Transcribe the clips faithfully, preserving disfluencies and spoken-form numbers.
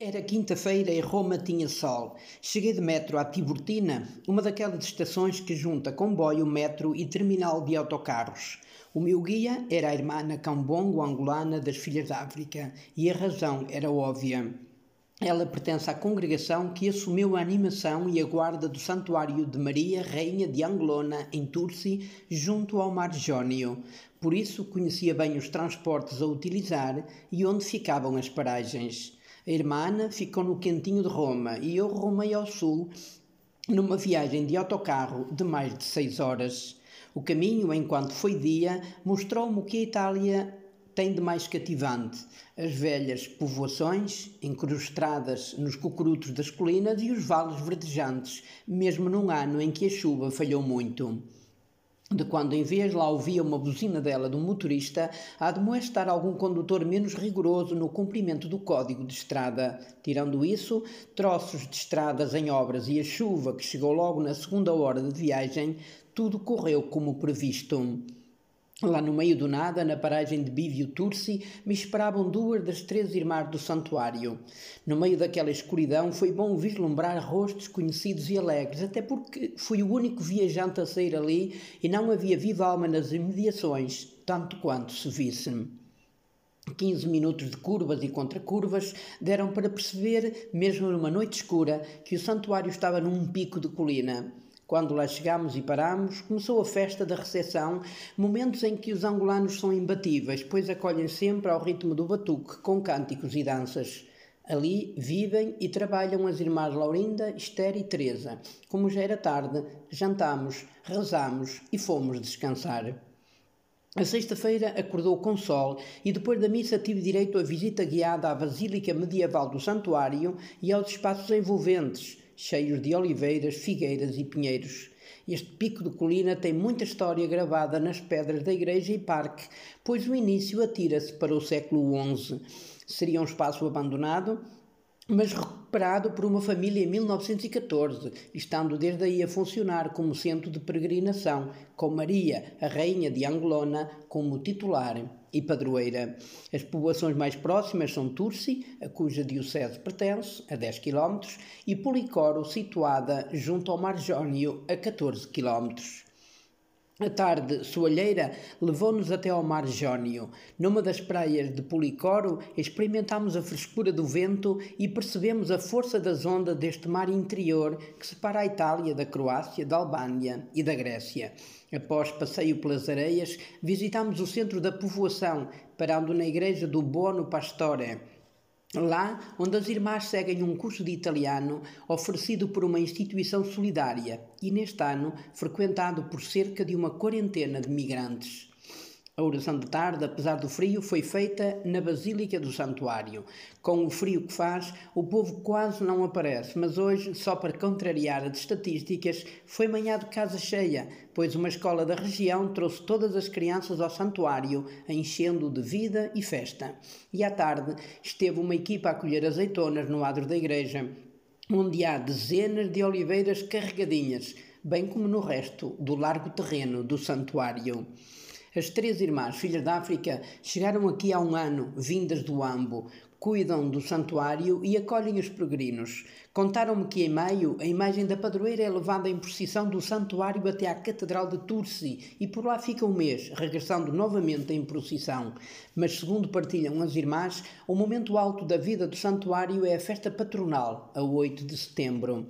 Era quinta-feira e Roma tinha sol. Cheguei de metro à Tiburtina, uma daquelas estações que junta comboio, metro e terminal de autocarros. O meu guia era a irmã Ana Cambongo, angolana das Filhas d'África, e a razão era óbvia. Ela pertence à congregação que assumiu a animação e a guarda do Santuário de Maria, Rainha de Anglona, em Tursi, junto ao Mar Jónio. Por isso conhecia bem os transportes a utilizar e onde ficavam as paragens. A irmã Ana ficou no quentinho de Roma e eu rumei ao sul numa viagem de autocarro de mais de seis horas. O caminho, enquanto foi dia, mostrou-me o que a Itália tem de mais cativante. As velhas povoações, encrustadas nos cocurutos das colinas e os vales verdejantes, mesmo num ano em que a chuva falhou muito. De quando em vez lá ouvia uma buzina dela de um motorista a admoestar algum condutor menos rigoroso no cumprimento do código de estrada. Tirando isso, troços de estradas em obras e a chuva que chegou logo na segunda hora de viagem, tudo correu como previsto. Lá no meio do nada, na paragem de Bivio Tursi, me esperavam duas das três irmãs do santuário. No meio daquela escuridão foi bom vislumbrar rostos conhecidos e alegres, até porque fui o único viajante a sair ali e não havia viva alma nas imediações, tanto quanto se visse. Quinze minutos de curvas e contracurvas deram para perceber, mesmo numa noite escura, que o santuário estava num pico de colina. Quando lá chegámos e parámos, começou a festa da recepção, momentos em que os angolanos são imbatíveis, pois acolhem sempre ao ritmo do batuque, com cânticos e danças. Ali vivem e trabalham as irmãs Laurinda, Ester e Teresa. Como já era tarde, jantámos, rezámos e fomos descansar. A sexta-feira acordou com sol e depois da missa tive direito à visita guiada à Basílica Medieval do Santuário e aos espaços envolventes, cheios de oliveiras, figueiras e pinheiros. Este pico de colina tem muita história gravada nas pedras da igreja e parque, pois o início atira-se para o século onze. Seria um espaço abandonado, mas recuperado por uma família em mil novecentos e catorze, estando desde aí a funcionar como centro de peregrinação, com Maria, a Rainha de Anglona, como titular e padroeira. As povoações mais próximas são Tursi, a cuja diocese pertence, a dez quilômetros, e Policoro, situada junto ao Mar Jónio, a catorze quilômetros. A tarde soalheira levou-nos até ao Mar Jónio. Numa das praias de Policoro, experimentámos a frescura do vento e percebemos a força das ondas deste mar interior que separa a Itália da Croácia, da Albânia e da Grécia. Após passeio pelas areias, visitámos o centro da povoação, parando na igreja do Bono Pastore, lá onde as irmãs seguem um curso de italiano oferecido por uma instituição solidária e, neste ano, frequentado por cerca de uma quarentena de migrantes. A oração de tarde, apesar do frio, foi feita na Basílica do Santuário. Com o frio que faz, o povo quase não aparece, mas hoje, só para contrariar as estatísticas, foi manhã de casa cheia, pois uma escola da região trouxe todas as crianças ao santuário, enchendo-o de vida e festa. E à tarde, esteve uma equipa a colher azeitonas no adro da igreja, onde há dezenas de oliveiras carregadinhas, bem como no resto do largo terreno do santuário. As três irmãs Filhas d'África chegaram aqui há um ano, vindas do Ambo, cuidam do santuário e acolhem os peregrinos. Contaram-me que em maio a imagem da padroeira é levada em procissão do santuário até à Catedral de Tursi e por lá fica um mês, regressando novamente em procissão. Mas segundo partilham as irmãs, o momento alto da vida do santuário é a festa patronal, a oito de setembro.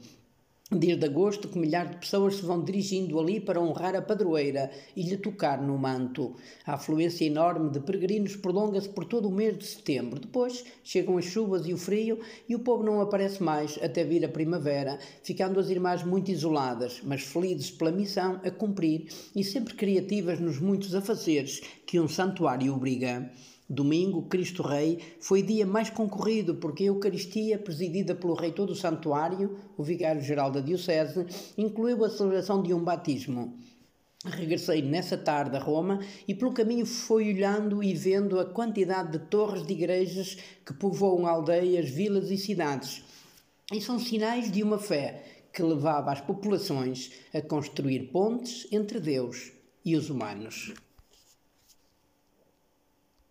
Desde agosto que milhares de pessoas se vão dirigindo ali para honrar a padroeira e lhe tocar no manto. A afluência enorme de peregrinos prolonga-se por todo o mês de setembro. Depois chegam as chuvas e o frio e o povo não aparece mais até vir a primavera, ficando as irmãs muito isoladas, mas felizes pela missão a cumprir e sempre criativas nos muitos afazeres que um santuário obriga. Domingo, Cristo Rei, foi dia mais concorrido porque a Eucaristia, presidida pelo reitor do santuário, o vigário-geral da diocese, incluiu a celebração de um batismo. Regressei nessa tarde a Roma e pelo caminho fui olhando e vendo a quantidade de torres de igrejas que povoam aldeias, vilas e cidades. E são sinais de uma fé que levava as populações a construir pontes entre Deus e os humanos.